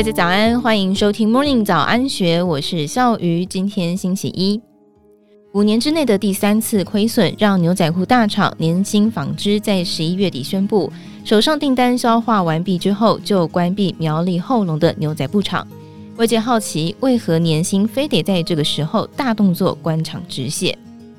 大家早安，欢迎收听 Morning 早安学，我是笑瑜。今天星期一，5年之内的第3次亏损让牛仔裤大厂年薪纺织在11月底宣布，手上订单消化完毕之后就关闭苗栗后龙的牛仔布厂。外界好奇为何年薪非得在这个时候大动作关厂止血。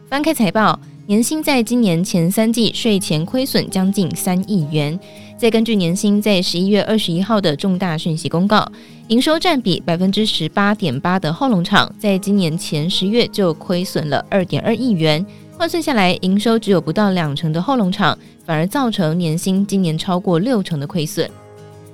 翻开财报，年薪在今年前3季税前亏损将近3亿元。再根据年薪在11月21号的重大讯息公告，营收占比 18.8% 的后龙厂在今年前10月就亏损了 2.2 亿元，换算下来营收只有不到20%的后龙厂，反而造成年薪今年超过60%的亏损。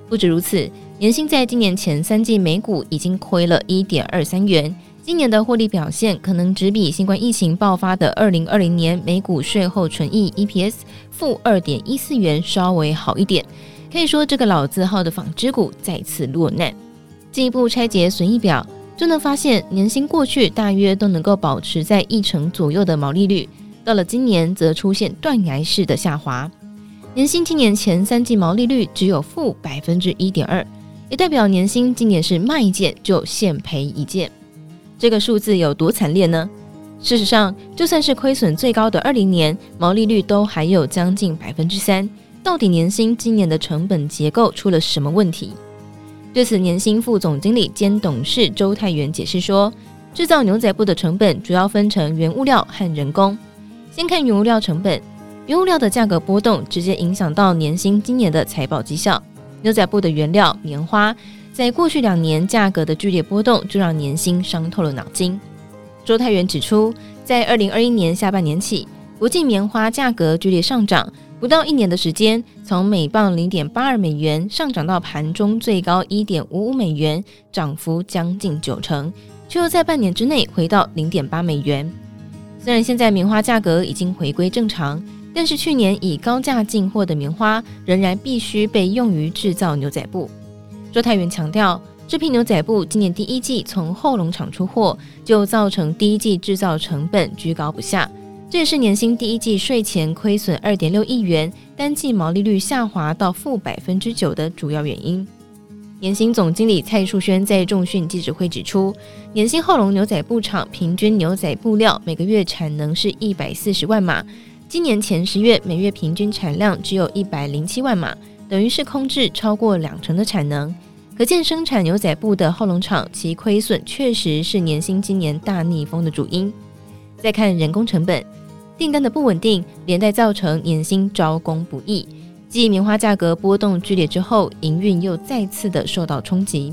不止如此，年薪在今年前3季每股已经亏了 1.23 元。今年的获利表现可能只比新冠疫情爆发的2020年每股税后纯益 EPS 负 2.14 元稍微好一点，可以说这个老字号的纺织股再次落难。进一步拆解损益表，就能发现年薪过去大约都能够保持在1%左右的毛利率，到了今年则出现断崖式的下滑。年薪今年前3季毛利率只有负 1.2%， 也代表年薪今年是卖一件就现赔一件。这个数字有多惨烈呢？事实上，就算是亏损最高的20年，毛利率都还有将近 3%。 到底年薪今年的成本结构出了什么问题？对此，年薪副总经理兼董事周泰元解释说，制造牛仔布的成本主要分成原物料和人工。先看原物料成本，原物料的价格波动直接影响到年薪今年的财报绩效。牛仔布的原料棉花在过去2年价格的剧烈波动就让年薪伤透了脑筋。周泰元指出，在2021年下半年起，国际棉花价格剧烈上涨，不到1年的时间，从每磅 0.82 美元上涨到盘中最高 1.55 美元，涨幅将近90%，却又在半年之内回到 0.8 美元。虽然现在棉花价格已经回归正常，但是去年以高价进货的棉花仍然必须被用于制造牛仔布。周泰元强调，这批牛仔布今年第1季从后龙厂出货，就造成第1季制造成本居高不下，这也是年薪第1季税前亏损 2.6 亿元，单季毛利率下滑到负 9% 的主要原因。年薪总经理蔡树轩在重讯记者会指出，年薪后龙牛仔布厂平均牛仔布料每个月产能是140万码，今年前10月每月平均产量只有107万码，等于是空置超过20%的产能。可见生产牛仔布的后龙厂其亏损确实是年薪今年大逆风的主因。再看人工成本，订单的不稳定连带造成年薪招工不易，继棉花价格波动剧烈之后，营运又再次的受到冲击。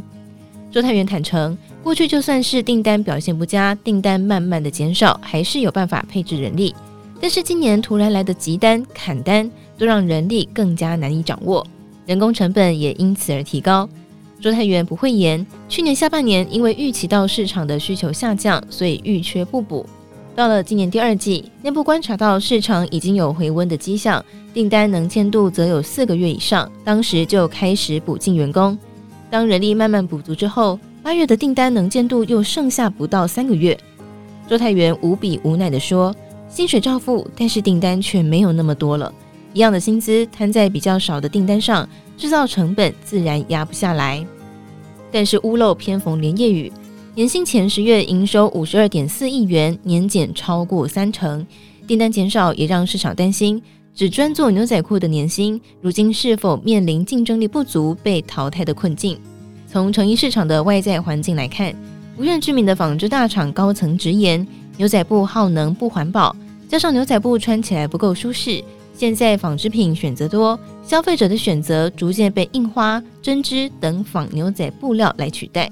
周泰元坦承，过去就算是订单表现不佳，订单慢慢的减少，还是有办法配置人力，但是今年突然来的急单砍单都让人力更加难以掌握，人工成本也因此而提高。周泰元不讳言，去年下半年因为预期到市场的需求下降，所以预缺不补。到了今年第2季，内部观察到市场已经有回温的迹象，订单能见度则有4个月以上，当时就开始补进员工。当人力慢慢补足之后，8月的订单能见度又剩下不到3个月。周泰元无比无奈地说，薪水照付，但是订单却没有那么多了，一样的薪资摊在比较少的订单上，制造成本自然压不下来。但是屋漏偏逢连夜雨，年薪前10月营收 52.4 亿元，年减超过30%，订单减少也让市场担心，只专做牛仔裤的年薪，如今是否面临竞争力不足被淘汰的困境。从成衣市场的外在环境来看，无院知名的纺织大厂高层直言，牛仔布耗能不环保，加上牛仔布穿起来不够舒适，现在纺织品选择多，消费者的选择逐渐被印花、针织等仿牛仔布料来取代。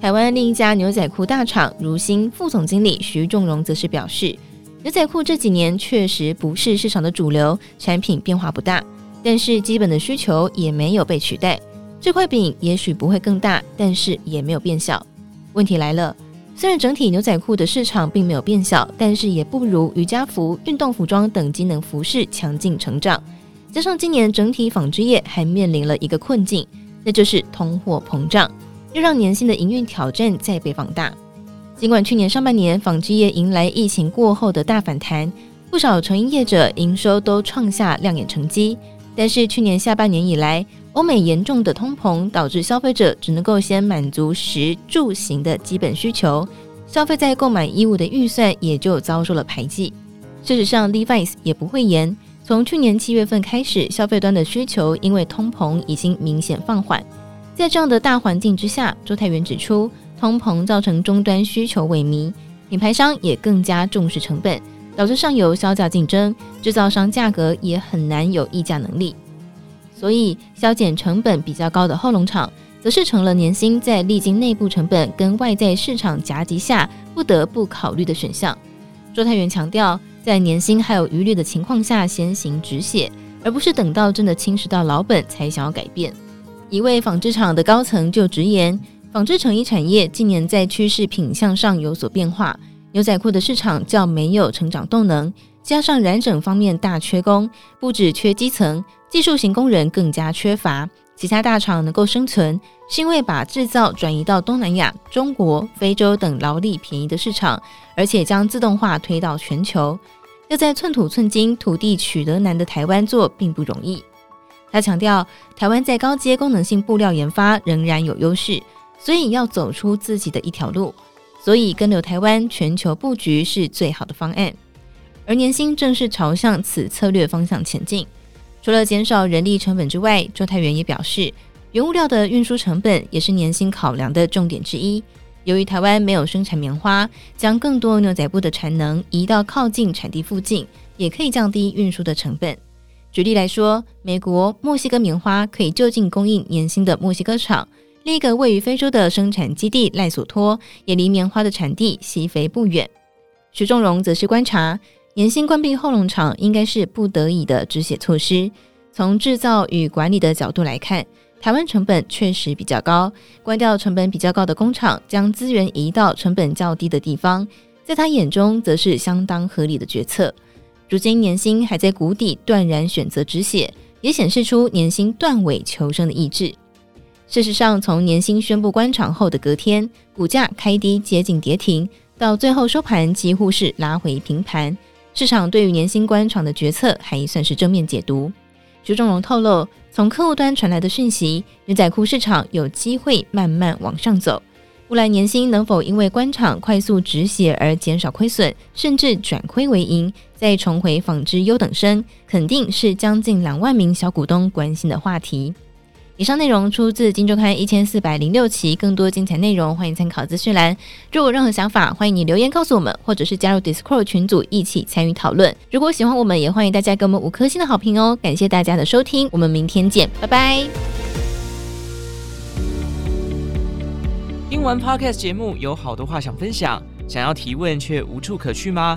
台湾另一家牛仔裤大厂如新副总经理徐仲荣则是表示，牛仔裤这几年确实不是市场的主流，产品变化不大，但是基本的需求也没有被取代，这块饼也许不会更大，但是也没有变小。问题来了，虽然整体牛仔裤的市场并没有变小，但是也不如瑜伽服、运动服装等机能服饰强劲成长。加上今年整体纺织业还面临了一个困境，那就是通货膨胀，又让年薪的营运挑战再被放大。尽管去年上半年纺织业迎来疫情过后的大反弹，不少成衣业者营收都创下亮眼成绩，但是去年下半年以来，欧美严重的通膨导致消费者只能够先满足食住行的基本需求，消费在购买衣物的预算也就遭受了排挤。事实上 Levi's 也不讳言，从去年7月份开始，消费端的需求因为通膨已经明显放缓。在这样的大环境之下，周太元指出，通膨造成终端需求萎靡，品牌商也更加重视成本，导致上游削价竞争，制造商价格也很难有议价能力。所以削减成本比较高的后龙厂，则是成了年薪在历经内部成本跟外在市场夹击下不得不考虑的选项。周太元强调，在年薪还有余力的情况下先行止血，而不是等到真的侵蚀到老本才想要改变。一位纺织厂的高层就直言，纺织成衣产业近年在趋势品项上有所变化，牛仔裤的市场较没有成长动能，加上染整方面大缺工，不只缺基层，技术型工人更加缺乏。其他大厂能够生存，是因为把制造转移到东南亚、中国、非洲等劳力便宜的市场，而且将自动化推到全球。要在寸土寸金、土地取得难的台湾做并不容易。他强调，台湾在高阶功能性布料研发仍然有优势，所以要走出自己的一条路，所以跟留台湾全球布局是最好的方案。而年薪正是朝向此策略方向前进。除了减少人力成本之外，周太元也表示，原物料的运输成本也是年薪考量的重点之一。由于台湾没有生产棉花，将更多牛仔布的产能移到靠近产地附近，也可以降低运输的成本。举例来说，美国、墨西哥棉花可以就近供应年薪的墨西哥厂，另一个位于非洲的生产基地赖索托也离棉花的产地西非不远。徐仲荣则是观察，年薪关闭后龙厂应该是不得已的止血措施。从制造与管理的角度来看，台湾成本确实比较高，关掉成本比较高的工厂，将资源移到成本较低的地方，在他眼中则是相当合理的决策。如今年薪还在谷底，断然选择止血，也显示出年薪断尾求生的意志。事实上，从年薪宣布关厂后的隔天，股价开低接近跌停，到最后收盘几乎是拉回平盘。市场对于年薪关厂的决策还算是正面解读。徐仲荣透露，从客户端传来的讯息，牛仔裤市场有机会慢慢往上走，未来年薪能否因为关厂快速止血而减少亏损，甚至转亏为盈，再重回纺织优等生，肯定是将近2万名小股东关心的话题。以上内容出自《今周刊》1406期，更多精彩内容欢迎参考资讯栏。如果有任何想法，欢迎你留言告诉我们，或者是加入 Discord 群组一起参与讨论。如果喜欢我们，也欢迎大家给我们5颗星的好评哦！感谢大家的收听，我们明天见，拜拜。听完 Podcast 节目，有好多话想分享，想要提问却无处可去吗？